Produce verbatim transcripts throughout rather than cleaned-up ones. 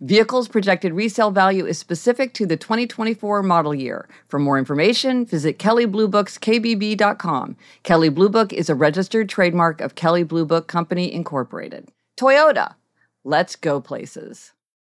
Vehicle's projected resale value is specific to the twenty twenty-four model year. For more information, visit Kelly Blue Book's K B B dot com. Kelly Blue Book is a registered trademark of Kelly Blue Book Company, Incorporated. Toyota, let's go places.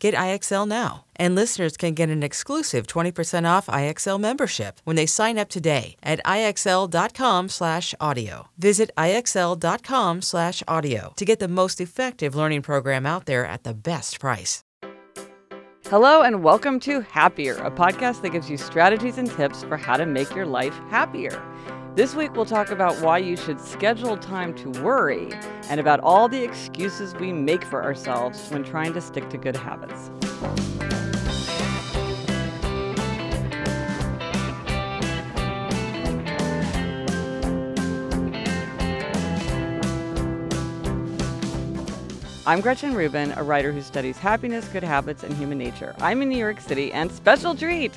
Get I X L now, and listeners can get an exclusive twenty percent off I X L membership when they sign up today at I X L dot com slash audio. Visit I X L dot com slash audio to get the most effective learning program out there at the best price. Hello and welcome to Happier, a podcast that gives you strategies and tips for how to make your life happier. This week we'll talk about why you should schedule time to worry and about all the excuses we make for ourselves when trying to stick to good habits. I'm Gretchen Rubin, a writer who studies happiness, good habits, and human nature. I'm in New York City, and special treat!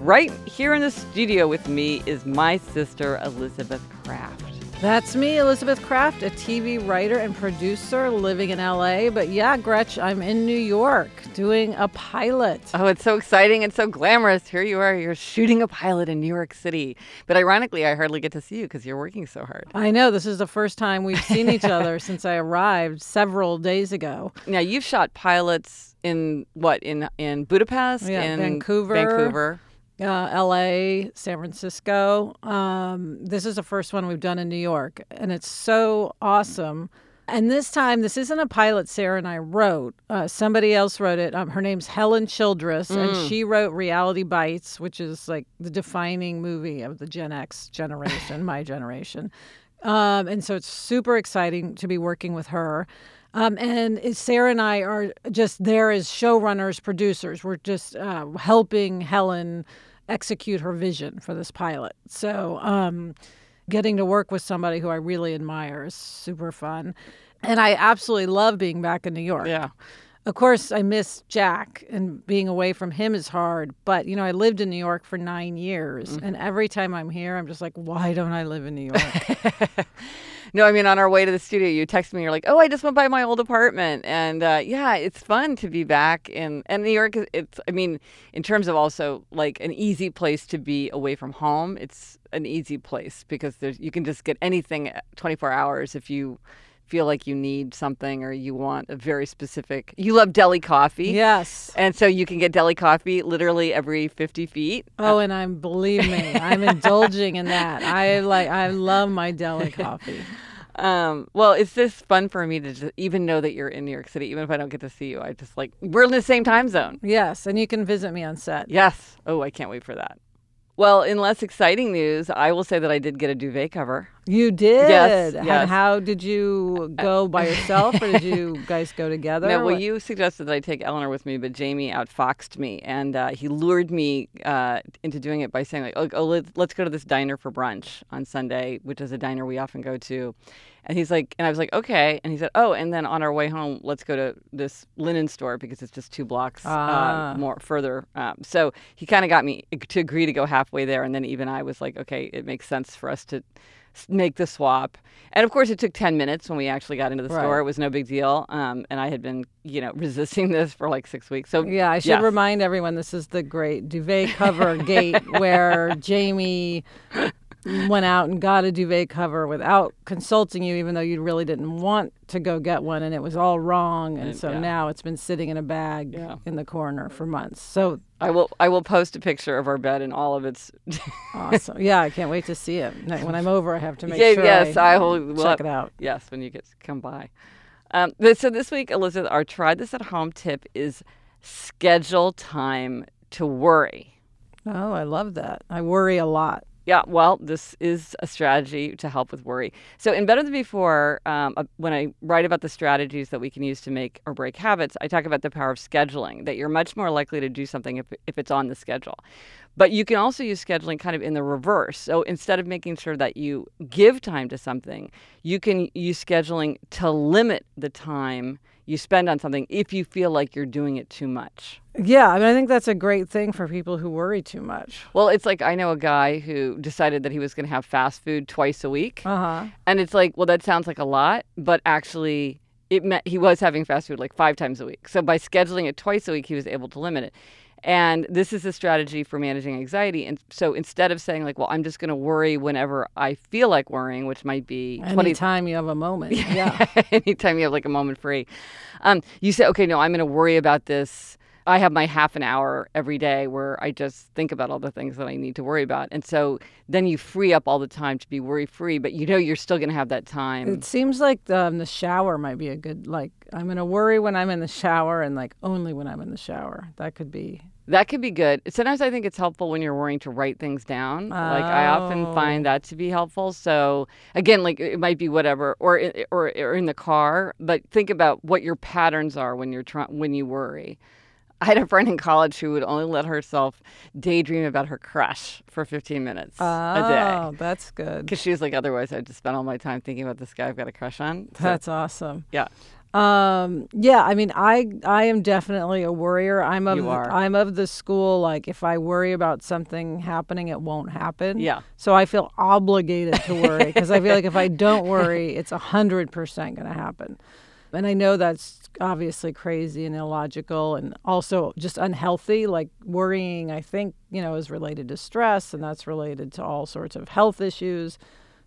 Right here in the studio with me is my sister, Elizabeth Kraft. That's me, Elizabeth Kraft, a T V writer and producer living in L A. But yeah, Gretch, I'm in New York doing a pilot. Oh, it's so exciting and so glamorous. Here you are, you're shooting a pilot in New York City. But ironically, I hardly get to see you because you're working so hard. I know, this is the first time we've seen each other since I arrived several days ago. Now, you've shot pilots in what, in, in Budapest? Yeah, in Vancouver. Vancouver. Uh, L A, San Francisco. Um, this is the first one we've done in New York, and it's so awesome. And this time, this isn't a pilot Sarah and I wrote. Uh, somebody else wrote it. Um, her name's Helen Childress, mm. and she wrote Reality Bites, which is like the defining movie of the Gen X generation, my generation. Um, and so it's super exciting to be working with her. Um, and Sarah and I are just there as showrunners, producers. We're just uh, helping Helen execute her vision for this pilot. So um, getting to work with somebody who I really admire is super fun. And I absolutely love being back in New York. Yeah. Of course, I miss Jack, and being away from him is hard. But, you know, I lived in New York for nine years. Mm-hmm. And every time I'm here, I'm just like, why don't I live in New York? No, I mean, on our way to the studio, you text me, you're like, oh, I just went by my old apartment. And uh, yeah, it's fun to be back in and New York. It's, I mean, in terms of also like an easy place to be away from home, it's an easy place because there's, you can just get anything twenty-four hours if you feel like you need something or you want a very specific, you love deli coffee. Yes. And so you can get deli coffee literally every fifty feet. Oh, and I'm, believe me, I'm indulging in that. I like, I love my deli coffee. Um, well, it's just fun for me to just even know that you're in New York City, even if I don't get to see you. I just like, we're in the same time zone. Yes. And you can visit me on set. Yes. Oh, I can't wait for that. Well, in less exciting news, I will say that I did get a duvet cover. You did? Yes, yes. And how did you go by yourself, or did you guys go together? No, well, you suggested that I take Eleanor with me, but Jamie outfoxed me, and uh, he lured me uh, into doing it by saying, like, oh, oh, let's go to this diner for brunch on Sunday, which is a diner we often go to. And he's like, and I was like, okay. And he said, oh, and then on our way home, let's go to this linen store because it's just two blocks ah. uh, more further. Um, so he kind of got me to agree to go halfway there. And then even I was like, okay, it makes sense for us to make the swap. And of course, it took ten minutes when we actually got into the right. store. It was no big deal. Um, and I had been, you know, resisting this for like six weeks. So yeah, I should yes. remind everyone, this is the great duvet cover gate where Jamie went out and got a duvet cover without consulting you, even though you really didn't want to go get one, and it was all wrong. And, and so yeah. now it's been sitting in a bag yeah. in the corner for months. So I will I will post a picture of our bed and all of its awesome. Yeah, I can't wait to see it. When I'm over, I have to make yeah, sure yes, I, I will, check well, it out. Yes, when you get to come by. Um, so this week, Elizabeth, our try this at home tip is schedule time to worry. Oh, I love that. I worry a lot. Yeah, well, this is a strategy to help with worry. So in Better Than Before, um, when I write about the strategies that we can use to make or break habits, I talk about the power of scheduling, that you're much more likely to do something if, if it's on the schedule. But you can also use scheduling kind of in the reverse. So instead of making sure that you give time to something, you can use scheduling to limit the time you spend on something if you feel like you're doing it too much. Yeah, I mean, I think that's a great thing for people who worry too much. Well, it's like I know a guy who decided that he was going to have fast food twice a week. Uh-huh. And it's like, well, that sounds like a lot, but actually it meant he was having fast food like five times a week. So by scheduling it twice a week, he was able to limit it. And this is a strategy for managing anxiety. And so instead of saying like, well, I'm just going to worry whenever I feel like worrying, which might be anytime twenty you have a moment. Yeah. Anytime you have like a moment free. Um, you say, okay, no, I'm going to worry about this. I have my half an hour every day where I just think about all the things that I need to worry about. And so then you free up all the time to be worry-free, but you know you're still going to have that time. It seems like um, the shower might be a good, like, I'm going to worry when I'm in the shower and, like, only when I'm in the shower. That could be... That could be good. Sometimes I think it's helpful when you're worrying to write things down. Oh. Like, I often find that to be helpful. So, again, like, it might be whatever, or or, or in the car, but think about what your patterns are when you're try- when you worry. I had a friend in college who would only let herself daydream about her crush for fifteen minutes oh, a day. Oh, that's good. Because she was like, otherwise I'd just spend all my time thinking about this guy I've got a crush on. So, that's awesome. Yeah. Um, yeah, I mean, I I am definitely a worrier. I'm of you are. I'm of the school, like, if I worry about something happening, it won't happen. Yeah. So I feel obligated to worry because I feel like if I don't worry, it's one hundred percent going to happen. And I know that's obviously crazy and illogical and also just unhealthy. Like worrying, I think, you know, is related to stress, and that's related to all sorts of health issues.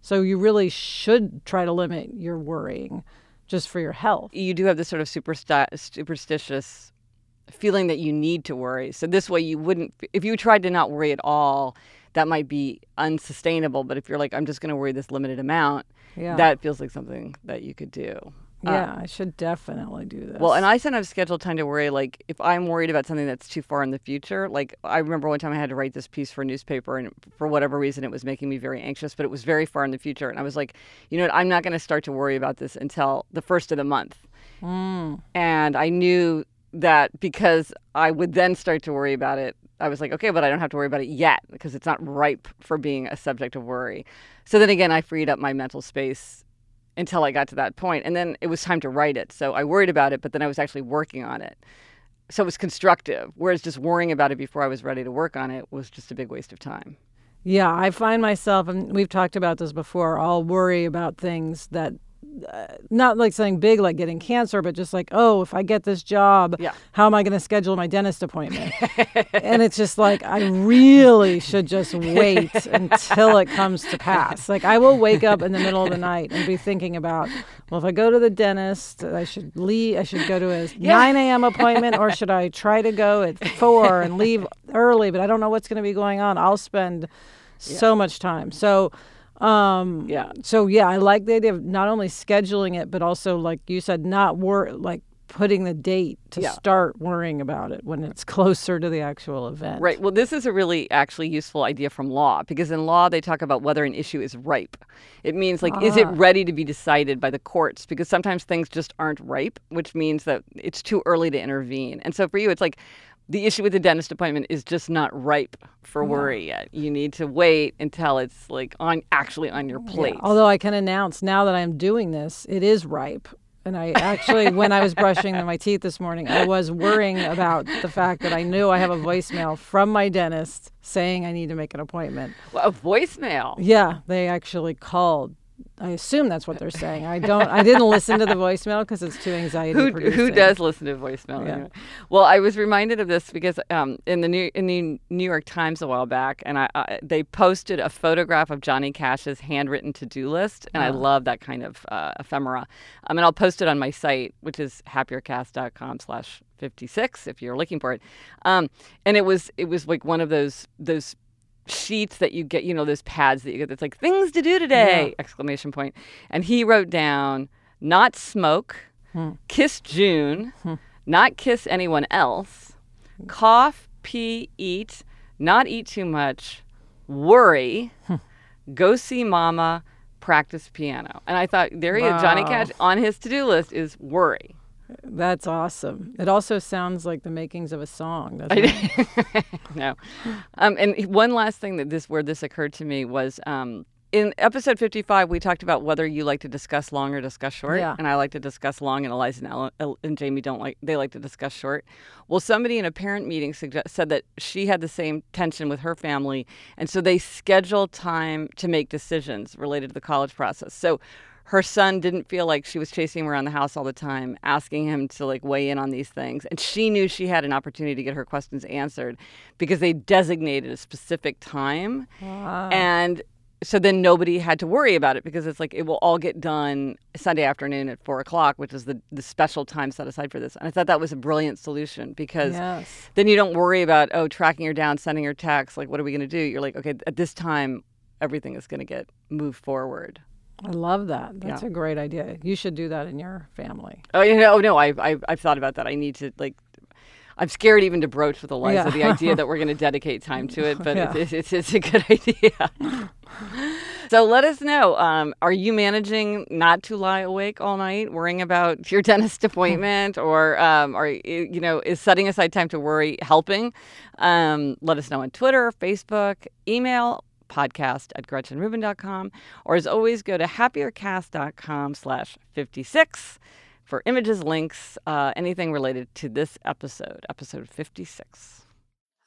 So you really should try to limit your worrying just for your health. You do have this sort of supersti- superstitious feeling that you need to worry. So this way you wouldn't, if you tried to not worry at all, that might be unsustainable. But if you're like, I'm just going to worry this limited amount, yeah. that feels like something that you could do. Yeah, um, I should definitely do this. Well, and I sometimes schedule time to worry, like, if I'm worried about something that's too far in the future. Like, I remember one time I had to write this piece for a newspaper, and for whatever reason, it was making me very anxious, but it was very far in the future. And I was like, you know what, I'm not going to start to worry about this until the first of the month. Mm. And I knew that because I would then start to worry about it, I was like, okay, but I don't have to worry about it yet because it's not ripe for being a subject of worry. So then again, I freed up my mental space until I got to that point. And then it was time to write it. So I worried about it, but then I was actually working on it. So it was constructive, whereas just worrying about it before I was ready to work on it was just a big waste of time. Yeah, I find myself, and we've talked about this before, I'll worry about things that, uh, not like something big like getting cancer, but just like, oh, if I get this job, yeah. how am I going to schedule my dentist appointment? And it's just like, I really should just wait until it comes to pass. Like, I will wake up in the middle of the night and be thinking about, well, if I go to the dentist, I should leave, I should go to a yeah. nine a.m. appointment, or should I try to go at four and leave early? But I don't know what's going to be going on. I'll spend yeah. so much time. So Um, yeah. So, yeah, I like the idea of not only scheduling it, but also, like you said, not wor- like putting the date to yeah. start worrying about it when it's closer to the actual event. Right. Well, this is a really actually useful idea from law, because in law, they talk about whether an issue is ripe. It means like, ah. is it ready to be decided by the courts? Because sometimes things just aren't ripe, which means that it's too early to intervene. And so for you, it's like, the issue with the dentist appointment is just not ripe for worry yet. You need to wait until it's like on actually on your plate. Yeah. Although I can announce now that I'm doing this, it is ripe. And I actually, when I was brushing my teeth this morning, I was worrying about the fact that I knew I have a voicemail from my dentist saying I need to make an appointment. Well, a voicemail? Yeah, they actually called. I assume that's what they're saying. I don't. I didn't listen to the voicemail because it's too anxiety who, producing. Who does listen to voicemail? Yeah. Anyway? Well, I was reminded of this because um, in the New in the New York Times a while back, and I, I, they posted a photograph of Johnny Cash's handwritten to-do list, and yeah. I love that kind of uh, ephemera. I mean, I'll post it on my site, which is happiercast dot com slash fifty-six if you're looking for it. Um, and it was it was like one of those those. sheets that you get, you know, those pads that you get that's like things to do today, yeah. exclamation point. And he wrote down, not smoke, hmm. kiss June, hmm. not kiss anyone else, cough, pee, eat, not eat too much, worry, hmm. go see mama, practice piano. And I thought, there he wow. is, Johnny Cash on his to-do list is worry. That's awesome. It also sounds like the makings of a song, doesn't it? No. Um, and one last thing that this where this occurred to me was um, in episode fifty-five, we talked about whether you like to discuss long or discuss short. Yeah. And I like to discuss long, and Eliza and, Ellen, and Jamie don't like, they like to discuss short. Well, somebody in a parent meeting suggest, said that she had the same tension with her family. And so they scheduled time to make decisions related to the college process. So her son didn't feel like she was chasing him around the house all the time, asking him to like weigh in on these things. And she knew she had an opportunity to get her questions answered because they designated a specific time. Wow. And so then nobody had to worry about it because it's like it will all get done Sunday afternoon at four o'clock, which is the, the special time set aside for this. And I thought that was a brilliant solution because yes. then you don't worry about, oh, tracking her down, sending her texts, like what are we going to do? You're like, okay, at this time, everything is going to get moved forward. I love that. That's yeah. a great idea. You should do that in your family. Oh, you know, no, I've, I've, I've thought about that. I need to, like, I'm scared even to broach with Eliza yeah. the idea that we're going to dedicate time to it, but yeah. it's, it's, it's a good idea. So let us know, um, are you managing not to lie awake all night worrying about your dentist appointment, or um, are, you know, is setting aside time to worry helping? Um, let us know on Twitter, Facebook, email, podcast at Gretchen Rubin dot com, or as always, go to happiercast dot com slash fifty-six for images, links, uh, anything related to this episode, episode fifty-six.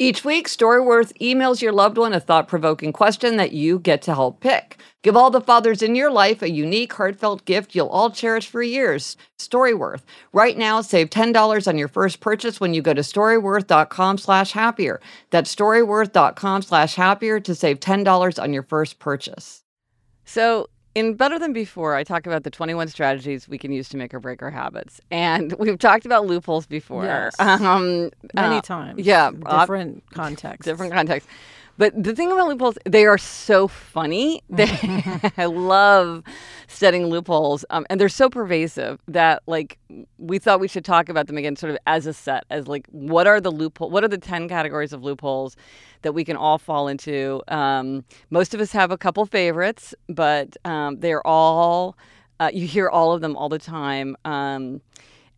Each week, Storyworth emails your loved one a thought-provoking question that you get to help pick. Give all the fathers in your life a unique, heartfelt gift you'll all cherish for years. Storyworth. Right now, save ten dollars on your first purchase when you go to storyworth dot com slash happier. That's storyworth dot com slash happier to save ten dollars on your first purchase. So, in Better Than Before, I talk about the twenty-one strategies we can use to make or break our habits. And we've talked about loopholes before. Yes. Um, Many uh, times. Yeah. Different uh, contexts. Different contexts. But the thing about loopholes, they are so funny. They, I love studying loopholes. Um, and they're so pervasive that, like, we thought we should talk about them again sort of as a set, as, like, what are the loophole? What are the ten categories of loopholes that we can all fall into? Um, most of us have a couple favorites, but um, they're all, uh, you hear all of them all the time. Um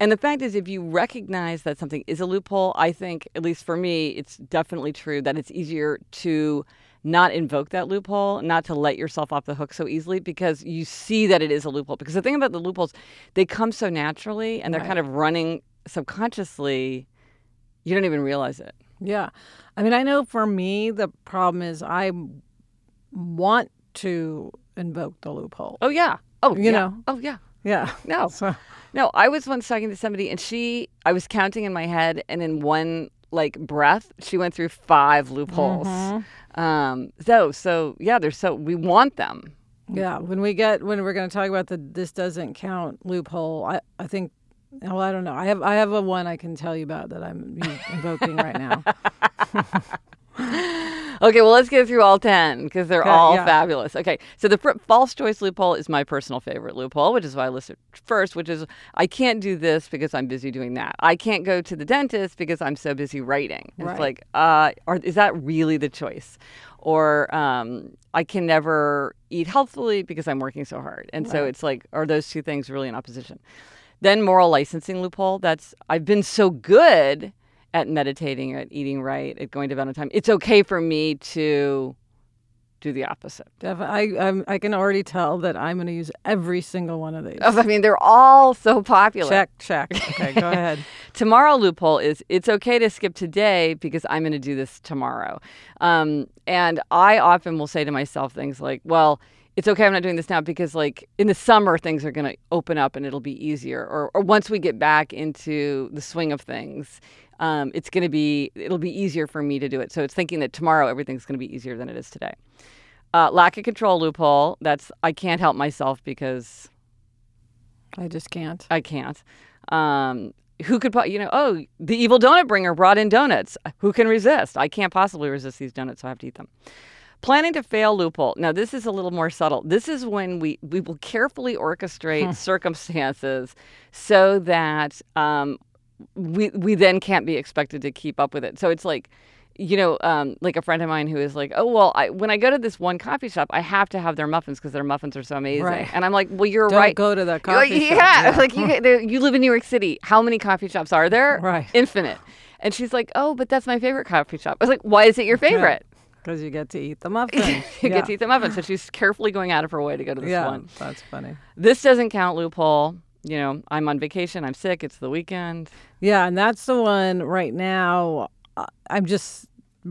And the fact is, if you recognize that something is a loophole, I think, at least for me, it's definitely true that it's easier to not invoke that loophole, not to let yourself off the hook so easily, because you see that it is a loophole. Because the thing about the loopholes, they come so naturally, and they're right. kind of running subconsciously. You don't even realize it. Yeah. I mean, I know for me, the problem is I want to invoke the loophole. Oh, yeah. Oh, you yeah. know. Oh, yeah. Yeah. No. So. No, I was once talking to somebody, and she, I was counting in my head, and in one, like, breath, she went through five loopholes. Mm-hmm. Um, so, so, yeah, there's so, we want them. Yeah. When we get, when we're going to talk about the this doesn't count loophole, I, I think, well, I don't know. I have I have a one I can tell you about that I'm invoking right now. Okay, well, let's get through all ten because they're okay, all yeah. fabulous. Okay, so the pr- false choice loophole is my personal favorite loophole, which is why I listed first, which is I can't do this because I'm busy doing that. I can't go to the dentist because I'm so busy writing. Right. It's like, uh, are, is that really the choice? Or um, I can never eat healthfully because I'm working so hard. And right. so it's like, are those two things really in opposition? Then moral licensing loophole, that's I've been so good at meditating, at eating right, at going to bed on time. It's okay for me to do the opposite. Definitely. I I'm, I can already tell that I'm going to use every single one of these. I mean, they're all so popular. Check, check. Okay, go ahead. Tomorrow loophole is it's okay to skip today because I'm going to do this tomorrow. Um, and I often will say to myself things like, well, it's okay I'm not doing this now because, like, in the summer, things are going to open up and it'll be easier. Or, or once we get back into the swing of things, Um, it's going to be, it'll be easier for me to do it. So it's thinking that tomorrow everything's going to be easier than it is today. Uh, lack of control loophole. That's, I can't help myself because. I just can't. I can't. Um, who could, you know, oh, the evil donut bringer brought in donuts. Who can resist? I can't possibly resist these donuts, so I have to eat them. Planning to fail loophole. Now, this is a little more subtle. This is when we, we will carefully orchestrate hmm. circumstances so that, um, we we then can't be expected to keep up with it. So it's like, you know, um, like a friend of mine who is like, oh, well, I, when I go to this one coffee shop, I have to have their muffins because their muffins are so amazing. Right. And I'm like, well, you're Don't right. Don't go to that coffee like, shop. Yeah. yeah. Like you, you live in New York City. How many coffee shops are there? Right. Infinite. And she's like, oh, but that's my favorite coffee shop. I was like, why is it your favorite? Because yeah. you get to eat the muffins. you yeah. get to eat the muffins. So she's carefully going out of her way to go to this yeah, one. That's funny. This doesn't count loophole. You know, I'm on vacation, I'm sick, it's the weekend. Yeah, and that's the one right now. I'm just,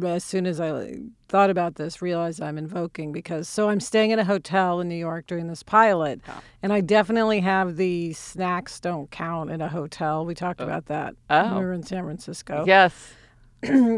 as soon as I thought about this, realized I'm invoking because, so I'm staying at a hotel in New York doing this pilot, oh. and I definitely have the snacks don't count in a hotel. We talked oh. about that oh. when we were in San Francisco. Yes.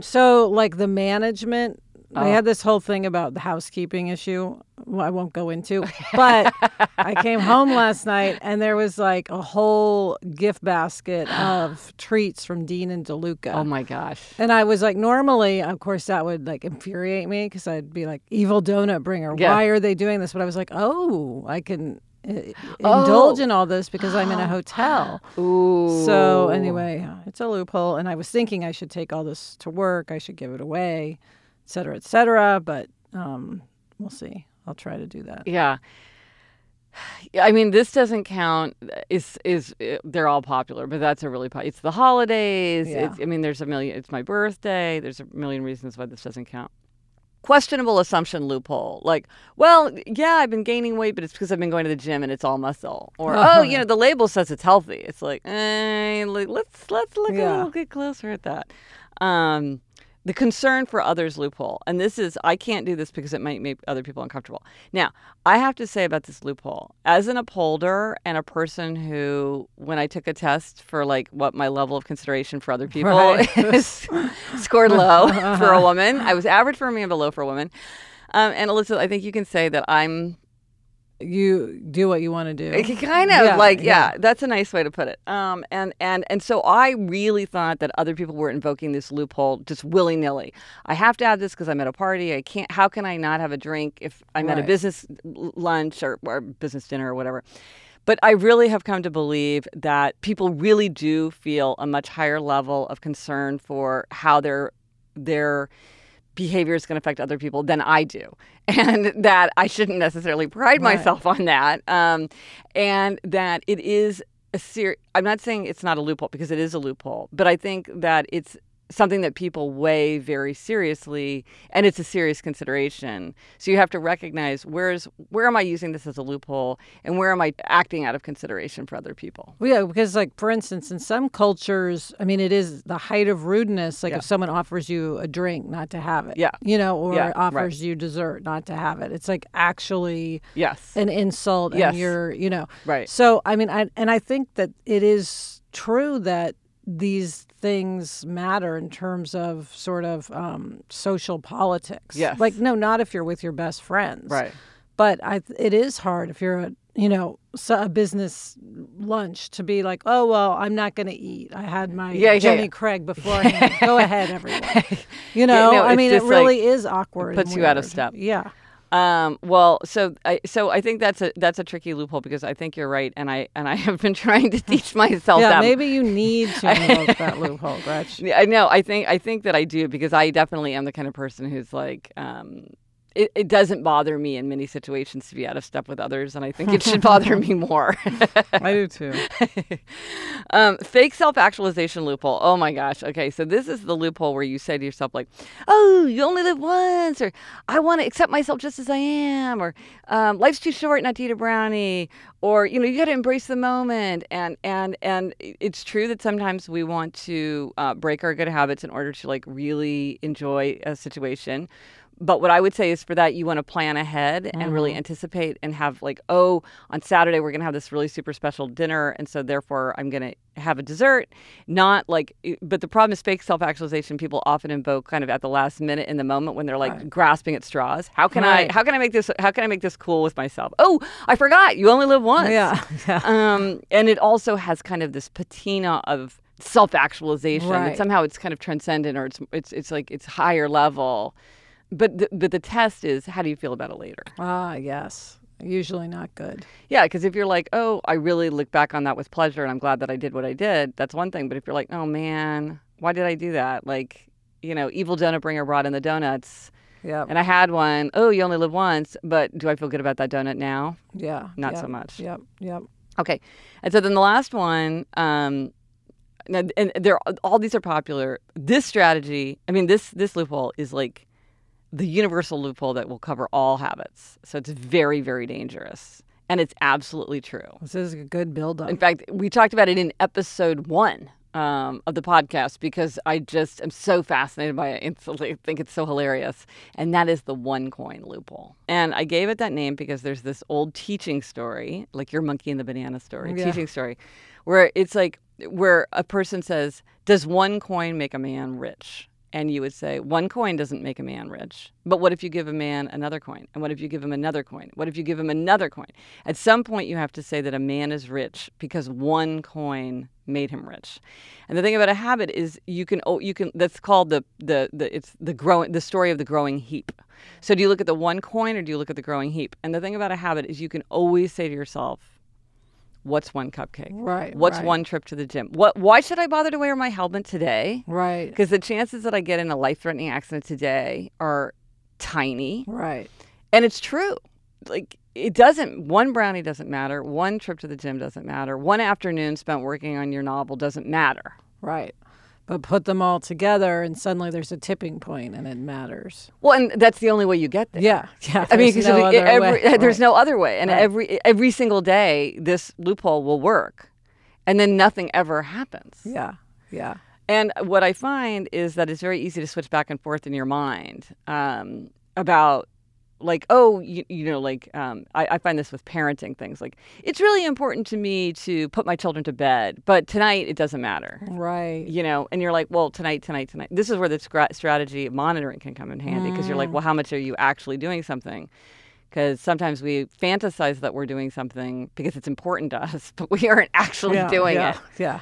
So, like, the management, oh. they had this whole thing about the housekeeping issue. Well, I won't go into, but I came home last night and there was like a whole gift basket of treats from Dean and DeLuca. Oh my gosh. And I was like, normally, of course, that would like infuriate me because I'd be like, evil donut bringer. Yeah. Why are they doing this? But I was like, oh, I can uh, oh. indulge in all this because I'm in a hotel. Ooh. So anyway, it's a loophole. And I was thinking I should take all this to work. I should give it away, et cetera, et cetera. But um, we'll see. I'll try to do that. Yeah. I mean, this doesn't count. Is is they're all popular, but that's a really popular. It's the holidays. Yeah. It's, I mean, there's a million. It's my birthday. There's a million reasons why this doesn't count. Questionable assumption loophole. Like, well, yeah, I've been gaining weight, but it's because I've been going to the gym and it's all muscle. Or, uh-huh. oh, you know, the label says it's healthy. It's like, eh, let's, let's look yeah. a little bit closer at that. Um The concern for others loophole. And this is, I can't do this because it might make other people uncomfortable. Now, I have to say about this loophole, as an upholder and a person who, when I took a test for like what my level of consideration for other people right. is, scored low uh-huh. for a woman. I was average for a man, but low for a woman. Um, and Elizabeth, I think you can say that I'm... You do what you want to do. Kind of yeah, like, yeah, yeah, that's a nice way to put it. Um, and, and, and so I really thought that other people were invoking this loophole just willy-nilly. I have to have this because I'm at a party. I can't, how can I not have a drink if I'm right. at a business lunch or, or business dinner or whatever? But I really have come to believe that people really do feel a much higher level of concern for how their their behavior is going to affect other people than I do. And that I shouldn't necessarily pride right. myself on that. Um, and that it is a serious, I'm not saying it's not a loophole because it is a loophole, but I think that it's something that people weigh very seriously, and it's a serious consideration. So you have to recognize, where's where am I using this as a loophole, and where am I acting out of consideration for other people? Well, yeah, because, like, for instance, in some cultures, I mean, it is the height of rudeness, like, yeah. if someone offers you a drink, not to have it, yeah. you know, or yeah, offers right. you dessert, not to have it. It's, like, actually yes. an insult, yes. and you're, you know. Right. So, I mean, I, and I think that it is true that these things matter in terms of sort of um, social politics. Yes. Like, no, not if you're with your best friends. Right. But I, it is hard if you're a, you know, a business lunch to be like, oh, well, I'm not going to eat. I had my yeah, Jimmy yeah. Craig beforehand. Go ahead, everyone. You know, yeah, no, I mean, it really like, is awkward. It puts you out of step. Yeah. Um, well, so I, so I think that's a, that's a tricky loophole, because I think you're right. And I, and I have been trying to teach myself yeah, that. Maybe you need to invoke that loophole, Gretchen. I know. I think, I think that I do, because I definitely am the kind of person who's like, um, It, it doesn't bother me in many situations to be out of step with others, and I think it should bother me more. I do too. um, fake self-actualization loophole. Oh my gosh. Okay, so this is the loophole where you say to yourself, like, oh, you only live once, or I want to accept myself just as I am, or um, life's too short not to eat a brownie, or, you know, you got to embrace the moment. And and and it's true that sometimes we want to uh, break our good habits in order to, like, really enjoy a situation. But what I would say is, for that, you want to plan ahead and mm-hmm. really anticipate and have, like, oh, on Saturday, we're going to have this really super special dinner. And so therefore, I'm going to have a dessert. Not like, but the problem is fake self-actualization. People often invoke kind of at the last minute, in the moment, when they're like right. grasping at straws. How can right. I, how can I make this, how can I make this cool with myself? Oh, I forgot. You only live once. Yeah. yeah. Um, and it also has kind of this patina of self-actualization. Right. And somehow it's kind of transcendent, or it's, it's, it's like, it's higher level. But the, but the test is, how do you feel about it later? Ah, yes. Usually not good. Yeah, because if you're like, oh, I really look back on that with pleasure, and I'm glad that I did what I did, that's one thing. But if you're like, oh, man, why did I do that? Like, you know, evil donut bringer brought in the donuts. Yeah. And I had one. Oh, you only live once. But do I feel good about that donut now? Yeah. Not yep, so much. Yep. Yep. Okay. And so then the last one, um, and there, all these are popular. This strategy, I mean, this this loophole is like the universal loophole that will cover all habits. So it's very, very dangerous. And it's absolutely true. This is a good build-up. In fact, we talked about it in episode one um, of the podcast, because I just am so fascinated by it. It's, I think it's so hilarious. And that is the one-coin loophole. And I gave it that name because there's this old teaching story, like your monkey and the banana story, yeah. teaching story, where it's like, where a person says, does one coin make a man rich? And you would say, one coin doesn't make a man rich. But what if you give a man another coin? And what if you give him another coin? What if you give him another coin? At some point, you have to say that a man is rich because one coin made him rich. And the thing about a habit is, you can oh, you can that's called the the the it's the growing the story of the growing heap. So do you look at the one coin, or do you look at the growing heap? And the thing about a habit is, you can always say to yourself, what's one cupcake? Right. What's right. one trip to the gym? What? Why should I bother to wear my helmet today? Right. Because the chances that I get in a life-threatening accident today are tiny. Right. And it's true. Like, it doesn't, one brownie doesn't matter. One trip to the gym doesn't matter. One afternoon spent working on your novel doesn't matter. Right. But put them all together, and suddenly there's a tipping point, and it matters. Well, and that's the only way you get there. Yeah, yeah. I mean, because no right. there's no other way, and right. every every single day this loophole will work, and then nothing ever happens. Yeah, yeah. And what I find is that it's very easy to switch back and forth in your mind um, about. Like, oh, you, you know, like, um, I, I find this with parenting things. Like, it's really important to me to put my children to bed, but tonight it doesn't matter. Right. You know, and you're like, well, tonight, tonight, tonight. This is where the scra- strategy of monitoring can come in handy, because mm. you're like, well, how much are you actually doing something? Because sometimes we fantasize that we're doing something because it's important to us, but we aren't actually yeah, doing yeah, it. Yeah.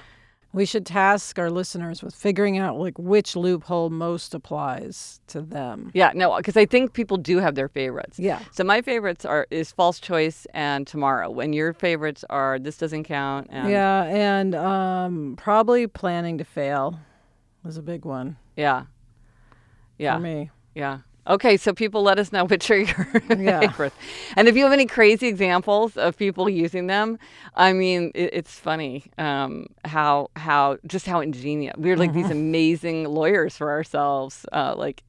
We should task our listeners with figuring out, like, which loophole most applies to them. Yeah, no, because I think people do have their favorites. Yeah. So my favorites are is false choice and tomorrow. And your favorites are this doesn't count. And yeah, and um, probably planning to fail was a big one. Yeah. Yeah. For me. Yeah. Okay, so people let us know which are your yeah. favorites. And if you have any crazy examples of people using them, I mean, it, it's funny um, how how just how ingenious. We're like mm-hmm. these amazing lawyers for ourselves, uh, like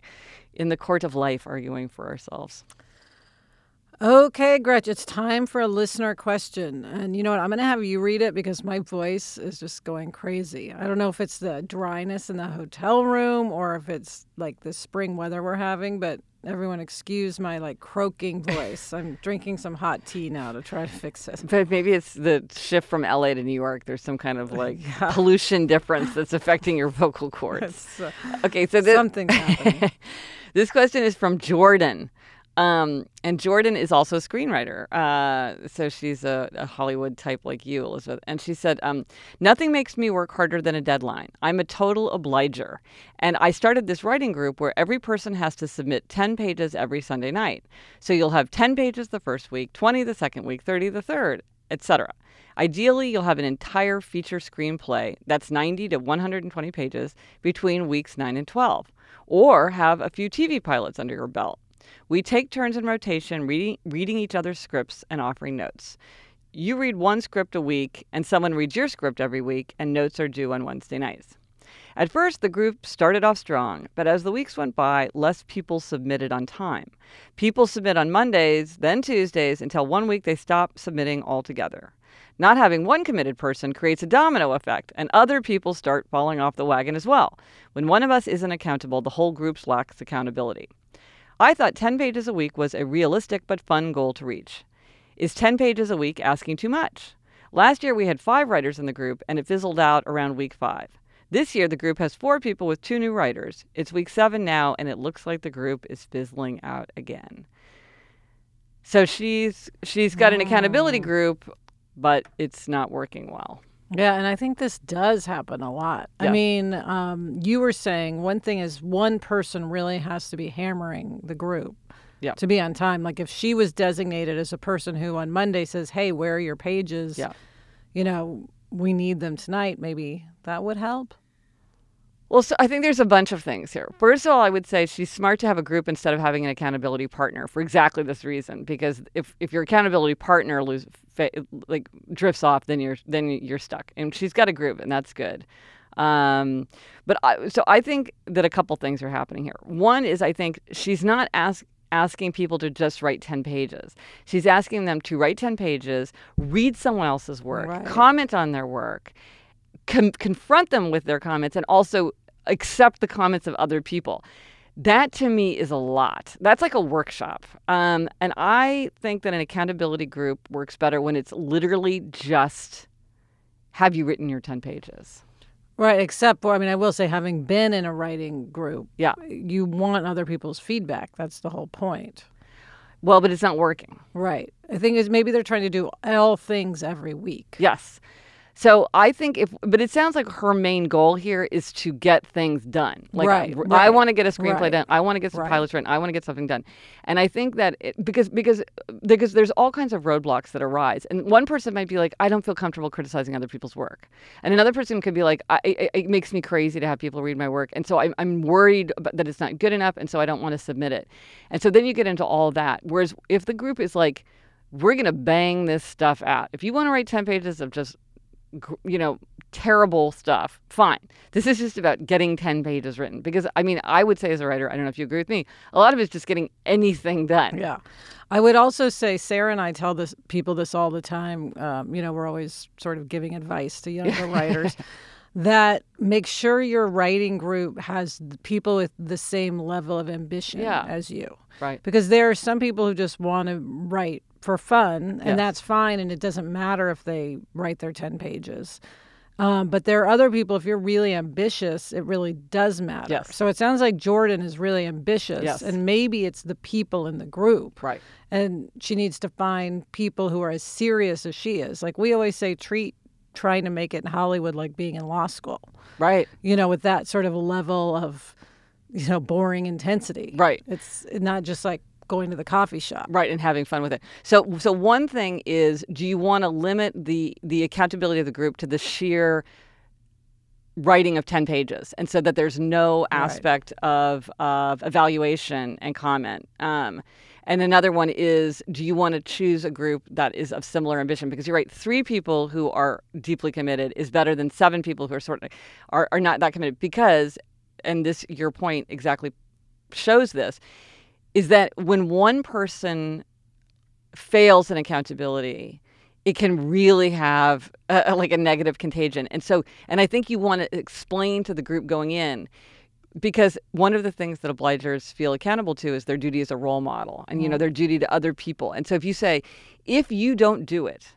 in the court of life arguing for ourselves. Okay, Gretchen, it's time for a listener question. And you know what? I'm going to have you read it because my voice is just going crazy. I don't know if it's the dryness in the hotel room or if it's like the spring weather we're having, but everyone excuse my like croaking voice. I'm drinking some hot tea now to try to fix it. But maybe it's the shift from L A to New York. There's some kind of like yeah. pollution difference that's affecting your vocal cords. Uh, okay, so this, something's happening. This question is from Jordan. Um, and Jordan is also a screenwriter. Uh, so she's a, a Hollywood type like you, Elizabeth. And she said, um, nothing makes me work harder than a deadline. I'm a total obliger. And I started this writing group where every person has to submit ten pages every Sunday night. So you'll have ten pages the first week, twenty the second week, thirty the third, et cetera. Ideally, you'll have an entire feature screenplay that's ninety to one hundred twenty pages between weeks nine and twelve, or have a few T V pilots under your belt. We take turns in rotation, reading, reading each other's scripts and offering notes. You read one script a week, and someone reads your script every week, and notes are due on Wednesday nights. At first, the group started off strong, but as the weeks went by, less people submitted on time. People submit on Mondays, then Tuesdays, until one week they stop submitting altogether. Not having one committed person creates a domino effect, and other people start falling off the wagon as well. When one of us isn't accountable, the whole group lacks accountability. I thought ten pages a week was a realistic but fun goal to reach. Is ten pages a week asking too much? Last year, we had five writers in the group, and it fizzled out around week five. This year, the group has four people with two new writers. It's week seven now, and it looks like the group is fizzling out again. So she's she's got an accountability group, but it's not working well. Yeah, and I think this does happen a lot. Yeah. I mean, um, you were saying one thing is one person really has to be hammering the group yeah. to be on time. Like if she was designated as a person who on Monday says, hey, where are your pages? Yeah. You know, we need them tonight. Maybe that would help. Well, so I think there's a bunch of things here. First of all, I would say she's smart to have a group instead of having an accountability partner for exactly this reason. Because if, if your accountability partner lose, like drifts off, then you're then you're stuck. And she's got a group, and that's good. Um, but I, so I think that a couple things are happening here. One is I think she's not asking. asking people to just write ten pages. She's asking them to write ten pages, read someone else's work, right. comment on their work, com- confront them with their comments, and also accept the comments of other people. That to me is a lot. That's like a workshop. Um, and I think that an accountability group works better when it's literally just, have you written your ten pages? Right, except for, I mean, I will say, having been in a writing group, yeah. you want other people's feedback. That's the whole point. Well, but it's not working. Right. The thing is, maybe they're trying to do all things every week. Yes. So I think if, but it sounds like her main goal here is to get things done. Like, right, right, I want to get a screenplay right, done. I want to get some right. pilots written. I want to get something done. And I think that it, because because because there's all kinds of roadblocks that arise. And one person might be like, I don't feel comfortable criticizing other people's work. And another person could be like, I, it, it makes me crazy to have people read my work. And so I'm, I'm worried that it's not good enough. And so I don't want to submit it. And so then you get into all that. Whereas if the group is like, we're going to bang this stuff out. If you want to write ten pages of just, you know, terrible stuff, fine. This is just about getting ten pages written. Because, I mean, I would say as a writer, I don't know if you agree with me, a lot of it's just getting anything done. Yeah. I would also say, Sarah and I tell this, people this all the time, um, you know, we're always sort of giving advice to younger writers, that make sure your writing group has people with the same level of ambition yeah. as you. Right. Because there are some people who just want to write for fun, and yes. that's fine, and it doesn't matter if they write their ten pages. Um, but there are other people, if you're really ambitious, it really does matter. Yes. So it sounds like Jordan is really ambitious, yes. and maybe it's the people in the group. Right. And she needs to find people who are as serious as she is. Like we always say, treat trying to make it in Hollywood like being in law school. Right. You know, with that sort of level of, you know, boring intensity. Right. It's not just like going to the coffee shop. Right, and having fun with it. So so one thing is, do you want to limit the the accountability of the group to the sheer writing of ten pages, and so that there's no aspect right. of, of evaluation and comment. Um, and another one is, do you want to choose a group that is of similar ambition? Because you're right, three people who are deeply committed is better than seven people who are sort of are, are not that committed, because, and this, your point exactly shows this, is that when one person fails in accountability, it can really have a, like a negative contagion. And so, and I think you want to explain to the group going in, because one of the things that obligers feel accountable to is their duty as a role model and, you know, their duty to other people. And so if you say, if you don't do it,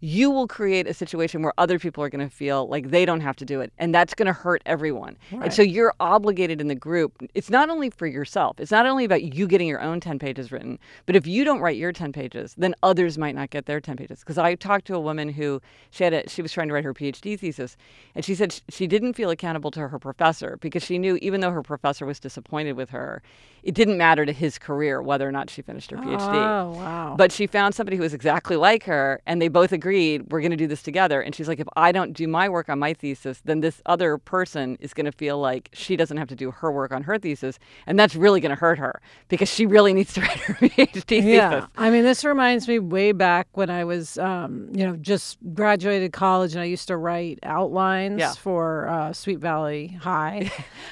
you will create a situation where other people are going to feel like they don't have to do it, and that's going to hurt everyone. Right. And so you're obligated in the group. It's not only for yourself. It's not only about you getting your own ten pages written, but if you don't write your ten pages, then others might not get their ten pages. Because I talked to a woman who, she had a, she was trying to write her P H D thesis, and she said she didn't feel accountable to her professor because she knew even though her professor was disappointed with her, it didn't matter to his career whether or not she finished her P H D. Oh, wow. But she found somebody who was exactly like her, and they both agreed. Agreed, we're going to do this together. And she's like, if I don't do my work on my thesis, then this other person is going to feel like she doesn't have to do her work on her thesis. And that's really going to hurt her because she really needs to write her P H D yeah. thesis. I mean, this reminds me way back when I was, um, you know, just graduated college, and I used to write outlines yeah. for uh, Sweet Valley High.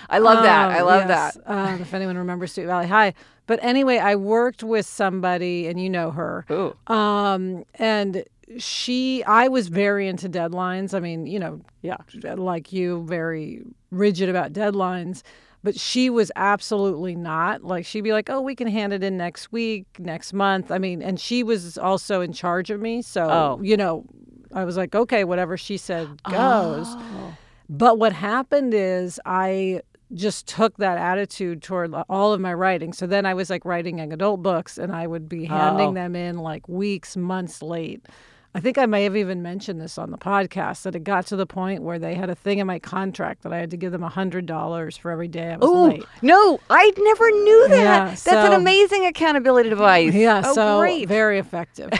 I love um, that. I love yes. that. Um, if anyone remembers Sweet Valley High. But anyway, I worked with somebody, and you know her. Ooh. Um, and... She, I was very into deadlines. I mean, you know, yeah, like you, very rigid about deadlines. But she was absolutely not. Like, she'd be like, oh, we can hand it in next week, next month. I mean, and she was also in charge of me. So, oh. you know, I was like, okay, whatever she said goes. Oh. But what happened is I just took that attitude toward all of my writing. So then I was like writing young adult books, and I would be handing oh. them in like weeks, months late. I think I may have even mentioned this on the podcast, that it got to the point where they had a thing in my contract that I had to give them one hundred dollars for every day I was Ooh, late. Oh, no, I never knew that. Yeah, That's so, an amazing accountability device. Yeah, oh, so great. Very effective.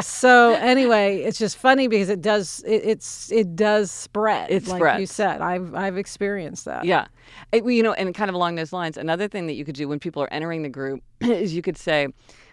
So anyway, it's just funny because it does it, it's it does spread. It like spreads. You said. I've I've experienced that. Yeah. It, you know, and kind of along those lines, another thing that you could do when people are entering the group is you could say,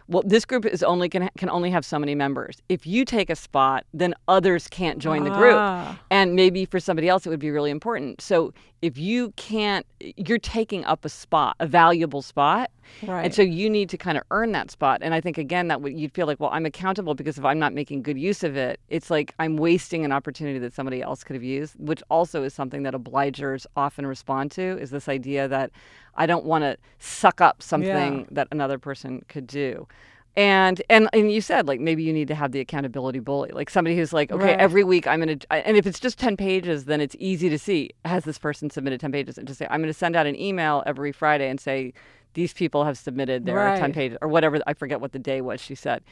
well, this group is only can, can only have so many members. If you take a spot, then others can't join ah. the group. And maybe for somebody else, it would be really important. So if you can't, you're taking up a spot, a valuable spot. Right. And so you need to kind of earn that spot. And I think, again, that would, you'd feel like, well, I'm accountable because if I'm not making good use of it, it's like I'm wasting an opportunity that somebody else could have used, which also is something that obligers often respond to, is this idea that I don't want to suck up something yeah. that another person could do. And, and and you said, like, maybe you need to have the accountability bully, like somebody who's like, okay, right. every week I'm going to, and if it's just ten pages, then it's easy to see, has this person submitted ten pages? And just say, I'm going to send out an email every Friday and say, these people have submitted their right. ten pages or whatever. I forget what the day was she said.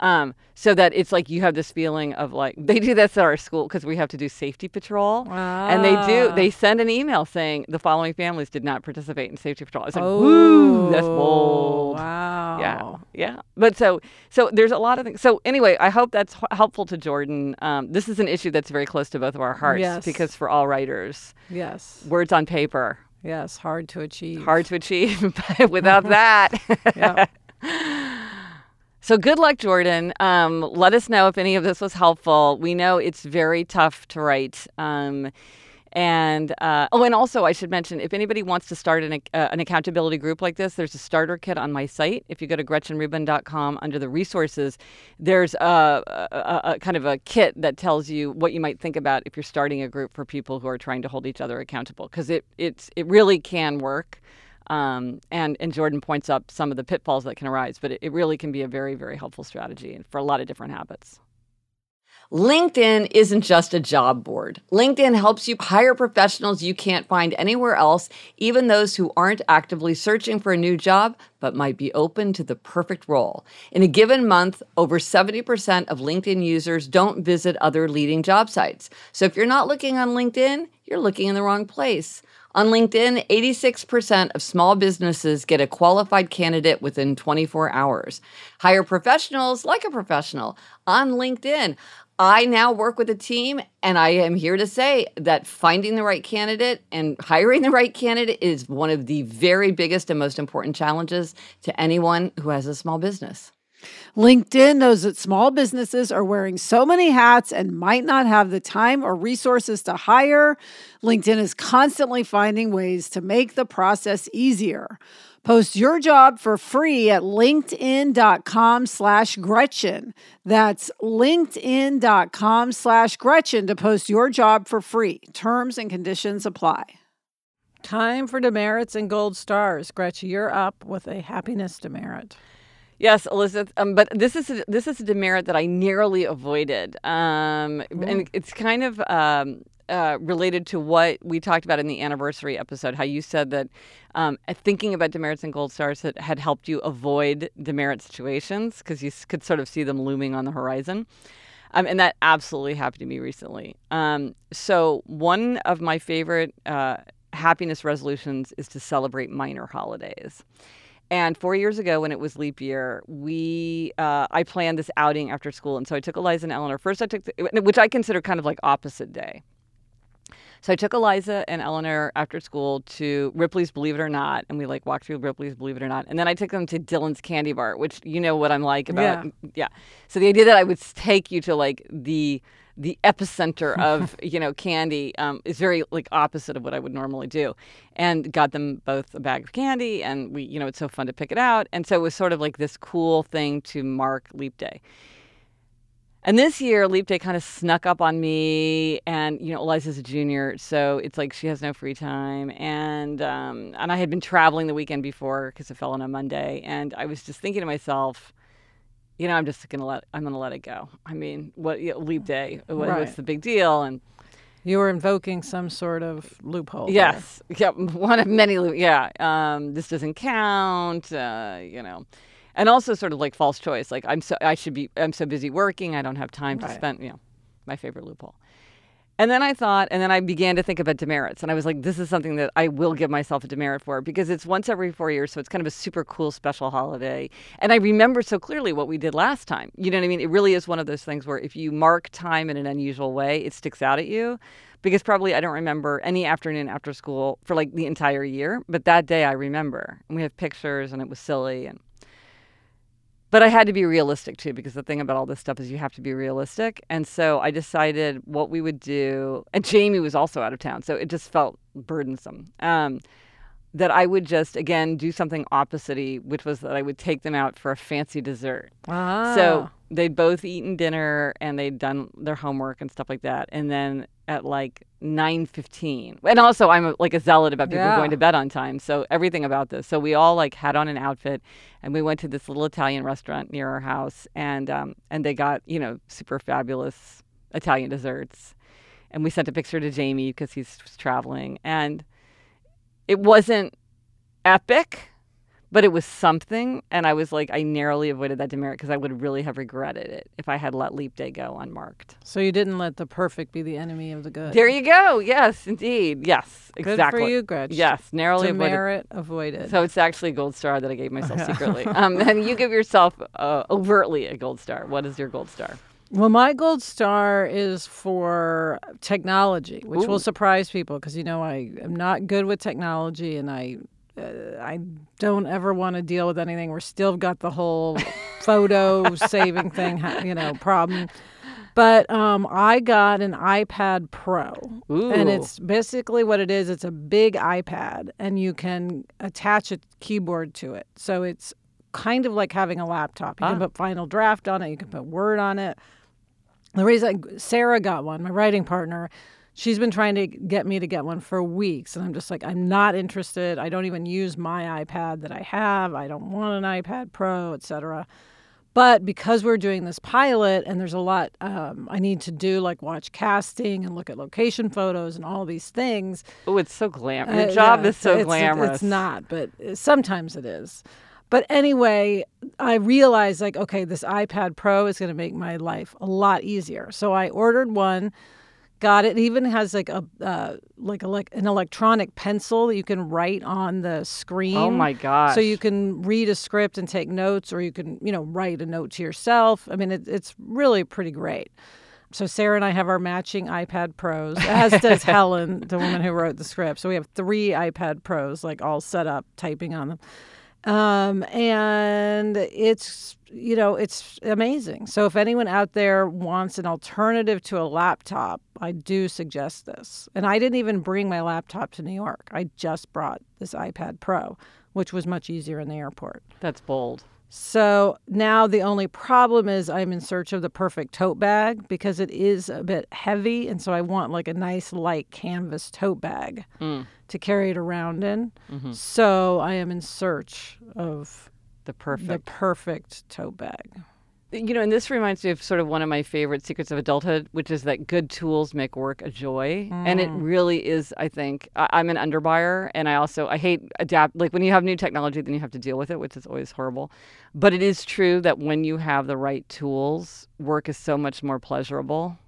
Um, so that it's like you have this feeling of like, they do this at our school because we have to do safety patrol. Ah. And they do, they send an email saying the following families did not participate in safety patrol. I was like, oh, woo, that's bold. Wow. Yeah. Yeah. But so, so there's a lot of things. So anyway, I hope that's h- helpful to Jordan. Um, this is an issue that's very close to both of our hearts yes. because for all writers, yes, words on paper. Yes, hard to achieve. Hard to achieve, but without that. yeah. So good luck, Jordan. Um, let us know if any of this was helpful. We know it's very tough to write. Um, and uh, oh, and also I should mention, if anybody wants to start an, uh, an accountability group like this, there's a starter kit on my site. If you go to Gretchen Rubin dot com under the resources, there's a, a, a kind of a kit that tells you what you might think about if you're starting a group for people who are trying to hold each other accountable, because it it's it really can work. Um, and, and Jordan points up some of the pitfalls that can arise, but it, it really can be a very, very helpful strategy for a lot of different habits. LinkedIn isn't just a job board. LinkedIn helps you hire professionals you can't find anywhere else, even those who aren't actively searching for a new job, but might be open to the perfect role. In a given month, over seventy percent of LinkedIn users don't visit other leading job sites. So if you're not looking on LinkedIn, you're looking in the wrong place. On LinkedIn, eighty-six percent of small businesses get a qualified candidate within twenty-four hours. Hire professionals like a professional on LinkedIn. I now work with a team, and I am here to say that finding the right candidate and hiring the right candidate is one of the very biggest and most important challenges to anyone who has a small business. LinkedIn knows that small businesses are wearing so many hats and might not have the time or resources to hire. LinkedIn is constantly finding ways to make the process easier. Post your job for free at linkedin.com slash Gretchen. That's linkedin.com slash Gretchen to post your job for free. Terms and conditions apply. Time for demerits and gold stars. Gretchen, you're up with a happiness demerit. Yes, Elizabeth, um, but this is a, this is a demerit that I nearly avoided, um, and it's kind of um, uh, related to what we talked about in the anniversary episode, how you said that um, thinking about demerits and gold stars had, had helped you avoid demerit situations because you could sort of see them looming on the horizon. Um, and that absolutely happened to me recently. Um, so one of my favorite uh, happiness resolutions is to celebrate minor holidays. And four years ago, when it was leap year, we uh, I planned this outing after school. And so I took Eliza and Eleanor. First, I took, the, which I consider kind of like opposite day. So I took Eliza and Eleanor after school to Ripley's Believe It or Not. And we like walked through Ripley's Believe It or Not. And then I took them to Dylan's Candy Bar, which you know what I'm like about. Yeah. yeah. So the idea that I would take you to like the the epicenter of, you know, candy um, is very like opposite of what I would normally do. And got them both a bag of candy, and we, you know, it's so fun to pick it out. And so it was sort of like this cool thing to mark Leap Day. And this year, Leap Day kind of snuck up on me, and, you know, Eliza's a junior, so it's like she has no free time. And um, and I had been traveling the weekend before because it fell on a Monday, and I was just thinking to myself, you know, I'm just gonna let I'm gonna let it go. I mean, what you know, leap day? What, right. What's the big deal? And you were invoking some sort of loophole. Yes, there. yeah, one of many. Yeah, um, this doesn't count. Uh, you know, and also sort of like false choice. Like I'm so I should be I'm so busy working. I don't have time right. to spend. You know, my favorite loophole. And then I thought, and then I began to think about demerits. And I was like, this is something that I will give myself a demerit for because it's once every four years. So it's kind of a super cool special holiday. And I remember so clearly what we did last time. You know what I mean? It really is one of those things where if you mark time in an unusual way, it sticks out at you. Because probably I don't remember any afternoon after school for like the entire year. But that day I remember. And we have pictures and it was silly. And But I had to be realistic, too, because the thing about all this stuff is you have to be realistic. And so I decided what we would do. And Jamie was also out of town, so it just felt burdensome. Um, that I would just, again, do something opposite-y, which was that I would take them out for a fancy dessert. Ah. So they'd both eaten dinner, and they'd done their homework and stuff like that. And then at, like, nine fifteen. And also, I'm a, like a zealot about people yeah. going to bed on time. So everything about this. So we all like had on an outfit, and we went to this little Italian restaurant near our house, and um, and they got you know super fabulous Italian desserts, and we sent a picture to Jamie because he's traveling, and it wasn't epic, but it was something. And I was like, I narrowly avoided that demerit because I would really have regretted it if I had let Leap Day go unmarked. So you didn't let the perfect be the enemy of the good. There you go. Yes, indeed. Yes, exactly. Good for you, Gretchen. Yes, narrowly demerit avoided. avoided. So it's actually a gold star that I gave myself secretly. um, and you give yourself uh, overtly a gold star. What is your gold star? Well, my gold star is for technology, which Ooh. will surprise people because, you know, I am not good with technology and I... Uh, I don't ever want to deal with anything. We're still got the whole photo saving thing, you know, problem. But um, I got an iPad Pro. Ooh. And it's basically what it is. It's a big iPad and you can attach a keyboard to it. So it's kind of like having a laptop. You ah. can put Final Draft on it. You can put Word on it. The reason I, Sarah got one, my writing partner, she's been trying to get me to get one for weeks, and I'm just like, I'm not interested. I don't even use my iPad that I have. I don't want an iPad Pro, et cetera. But because we're doing this pilot and there's a lot um, I need to do, like watch casting and look at location photos and all these things. Oh, it's so glamorous. Your uh, job yeah, is so it's, glamorous. It's not, but sometimes it is. But anyway, I realized, like, okay, this iPad Pro is going to make my life a lot easier. So I ordered one. Got it. It even has like a uh, like a like an electronic pencil that you can write on the screen. Oh my gosh! So you can read a script and take notes, or you can you know write a note to yourself. I mean, it, it's really pretty great. So Sarah and I have our matching iPad Pros, as does Helen, the woman who wrote the script. So we have three iPad Pros, like all set up, typing on them. Um, and it's, you know, it's amazing. So if anyone out there wants an alternative to a laptop, I do suggest this. And I didn't even bring my laptop to New York. I just brought this iPad Pro, which was much easier in the airport. That's bold. So now the only problem is I'm in search of the perfect tote bag because it is a bit heavy. And so I want like a nice light canvas tote bag mm. to carry it around in. Mm-hmm. So I am in search of the perfect, the perfect tote bag. You know, and this reminds me of sort of one of my favorite secrets of adulthood, which is that good tools make work a joy. Mm. And it really is, I think, I, I'm an underbuyer, and I also, I hate adapt, like when you have new technology, then you have to deal with it, which is always horrible. But it is true that when you have the right tools, work is so much more pleasurable.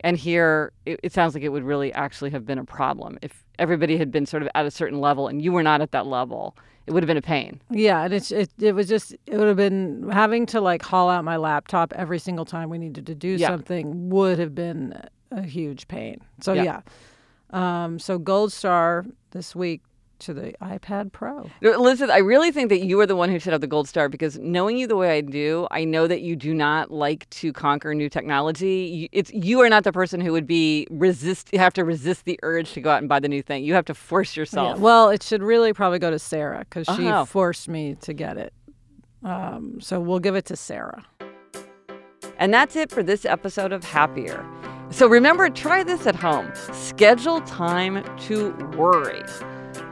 And here, it, it sounds like it would really actually have been a problem. If everybody had been sort of at a certain level and you were not at that level, it would have been a pain. Yeah, and it's, it it was just, it would have been, having to like haul out my laptop every single time we needed to do yeah. something would have been a huge pain. So yeah. yeah. Um, so gold star this week to the iPad Pro. Elizabeth, I really think that you are the one who should have the gold star, because knowing you the way I do, I know that you do not like to conquer new technology. It's, you are not the person who would be resist have to resist the urge to go out and buy the new thing. You have to force yourself. Yeah. Well, it should really probably go to Sarah, because uh-huh. she forced me to get it. Um, so we'll give it to Sarah. And that's it for this episode of Happier. So remember, try this at home. Schedule time to worry.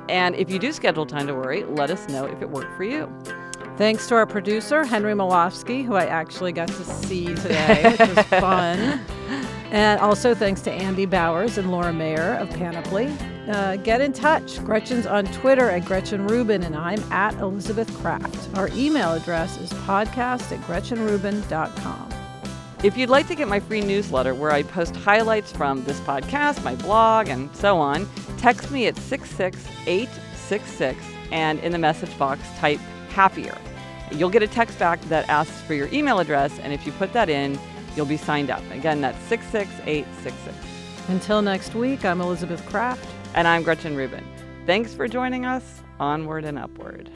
And if you do schedule time to worry, let us know if it worked for you. Thanks to our producer, Henry Malofsky, who I actually got to see today, which was fun. And also thanks to Andy Bowers and Laura Mayer of Panoply. Uh, get in touch. Gretchen's on Twitter at Gretchen Rubin, and I'm at Elizabeth Kraft. Our email address is podcast at gretchen rubin dot com. If you'd like to get my free newsletter where I post highlights from this podcast, my blog, and so on, text me at six six eight six six and in the message box type Happier. You'll get a text back that asks for your email address, and if you put that in, you'll be signed up. Again, that's six six eight six six. Until next week, I'm Elizabeth Kraft. And I'm Gretchen Rubin. Thanks for joining us. Onward and upward.